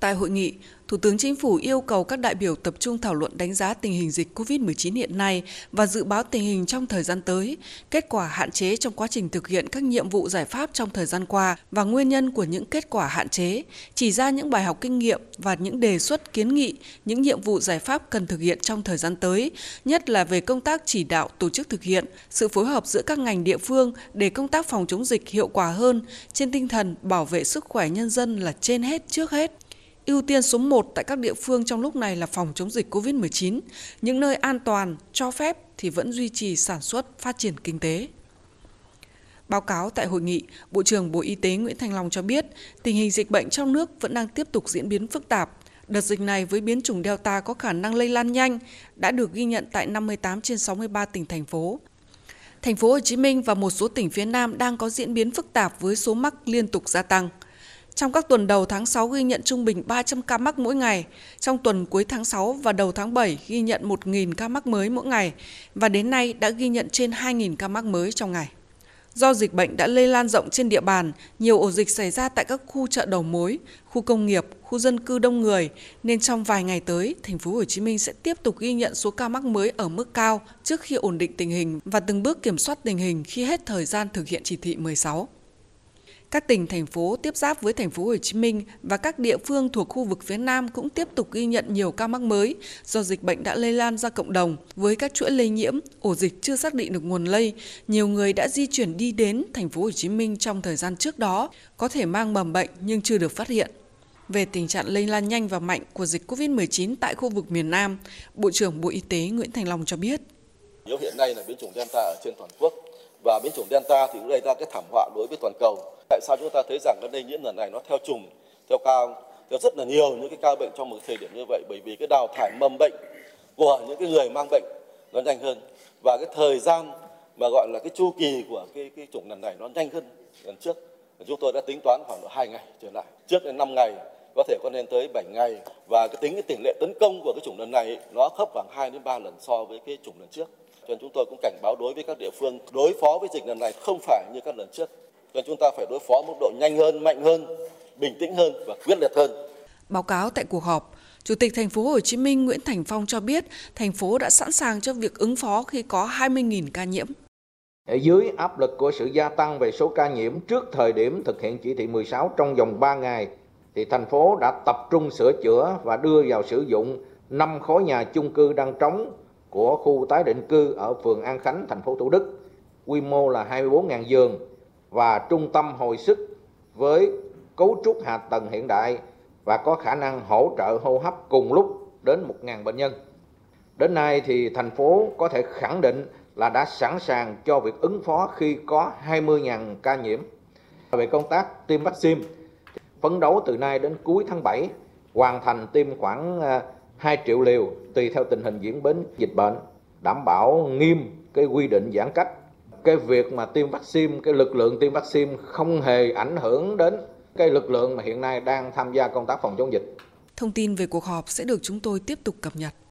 Tại hội nghị, Thủ tướng Chính phủ yêu cầu các đại biểu tập trung thảo luận đánh giá tình hình dịch COVID-19 hiện nay và dự báo tình hình trong thời gian tới, kết quả hạn chế trong quá trình thực hiện các nhiệm vụ giải pháp trong thời gian qua và nguyên nhân của những kết quả hạn chế, chỉ ra những bài học kinh nghiệm và những đề xuất kiến nghị, những nhiệm vụ giải pháp cần thực hiện trong thời gian tới, nhất là về công tác chỉ đạo tổ chức thực hiện, sự phối hợp giữa các ngành địa phương để công tác phòng chống dịch hiệu quả hơn, trên tinh thần bảo vệ sức khỏe nhân dân là trên hết trước hết. Ưu tiên số 1 tại các địa phương trong lúc này là phòng chống dịch COVID-19. Những nơi an toàn, cho phép thì vẫn duy trì sản xuất, phát triển kinh tế. Báo cáo tại hội nghị, Bộ trưởng Bộ Y tế Nguyễn Thành Long cho biết, tình hình dịch bệnh trong nước vẫn đang tiếp tục diễn biến phức tạp. Đợt dịch này với biến chủng Delta có khả năng lây lan nhanh, đã được ghi nhận tại 58 trên 63 tỉnh, thành phố. Thành phố Hồ Chí Minh và một số tỉnh phía Nam đang có diễn biến phức tạp với số mắc liên tục gia tăng. Trong các tuần đầu tháng 6 ghi nhận trung bình 300 ca mắc mỗi ngày, trong tuần cuối tháng 6 và đầu tháng 7 ghi nhận 1.000 ca mắc mới mỗi ngày và đến nay đã ghi nhận trên 2.000 ca mắc mới trong ngày. Do dịch bệnh đã lây lan rộng trên địa bàn, nhiều ổ dịch xảy ra tại các khu chợ đầu mối, khu công nghiệp, khu dân cư đông người nên trong vài ngày tới, thành phố Hồ Chí Minh sẽ tiếp tục ghi nhận số ca mắc mới ở mức cao trước khi ổn định tình hình và từng bước kiểm soát tình hình khi hết thời gian thực hiện chỉ thị 16. Các tỉnh, thành phố tiếp giáp với thành phố Hồ Chí Minh và các địa phương thuộc khu vực phía Nam cũng tiếp tục ghi nhận nhiều ca mắc mới do dịch bệnh đã lây lan ra cộng đồng. Với các chuỗi lây nhiễm, ổ dịch chưa xác định được nguồn lây, nhiều người đã di chuyển đi đến thành phố Hồ Chí Minh trong thời gian trước đó, có thể mang mầm bệnh nhưng chưa được phát hiện. Về tình trạng lây lan nhanh và mạnh của dịch COVID-19 tại khu vực miền Nam, Bộ trưởng Bộ Y tế Nguyễn Thành Long cho biết: "Nếu hiện nay là biến chủng Delta ở trên toàn quốc và biến chủng Delta thì gây ra cái thảm họa đối với toàn cầu. Tại sao chúng ta thấy rằng cái lây nhiễm lần này nó theo chùm, theo rất là nhiều những cái ca bệnh trong một thời điểm như vậy, bởi vì cái đào thải mầm bệnh của những cái người mang bệnh nó nhanh hơn và cái thời gian mà gọi là cái chu kỳ của cái chủng lần này nó nhanh hơn lần trước. Chúng tôi đã tính toán khoảng 2 ngày trở lại, trước đến 5 ngày có thể có lên tới 7 ngày và cái tính cái tỷ lệ tấn công của cái chủng lần này nó khớp khoảng 2 đến 3 lần so với cái chủng lần trước. Cho nên chúng tôi cũng cảnh báo đối với các địa phương đối phó với dịch lần này không phải như các lần trước. Nên chúng ta phải đối phó mức độ nhanh hơn, mạnh hơn, bình tĩnh hơn và quyết liệt hơn." Báo cáo tại cuộc họp, Chủ tịch Thành phố Hồ Chí Minh Nguyễn Thành Phong cho biết thành phố đã sẵn sàng cho việc ứng phó khi có 20.000 ca nhiễm. Ở dưới áp lực của sự gia tăng về số ca nhiễm trước thời điểm thực hiện chỉ thị 16 trong vòng 3 ngày, thì thành phố đã tập trung sửa chữa và đưa vào sử dụng 5 khối nhà chung cư đang trống của khu tái định cư ở phường An Khánh, thành phố Thủ Đức, quy mô là 24.000 giường, và trung tâm hồi sức với cấu trúc hạ tầng hiện đại và có khả năng hỗ trợ hô hấp cùng lúc đến 1.000 bệnh nhân. Đến nay thì thành phố có thể khẳng định là đã sẵn sàng cho việc ứng phó khi có 20.000 ca nhiễm. Về công tác tiêm vaccine, phấn đấu từ nay đến cuối tháng 7 hoàn thành tiêm khoảng 2 triệu liều tùy theo tình hình diễn biến dịch bệnh, đảm bảo nghiêm cái quy định giãn cách. Cái việc mà tiêm vaccine, cái lực lượng tiêm vaccine không hề ảnh hưởng đến cái lực lượng mà hiện nay đang tham gia công tác phòng chống dịch. Thông tin về cuộc họp sẽ được chúng tôi tiếp tục cập nhật.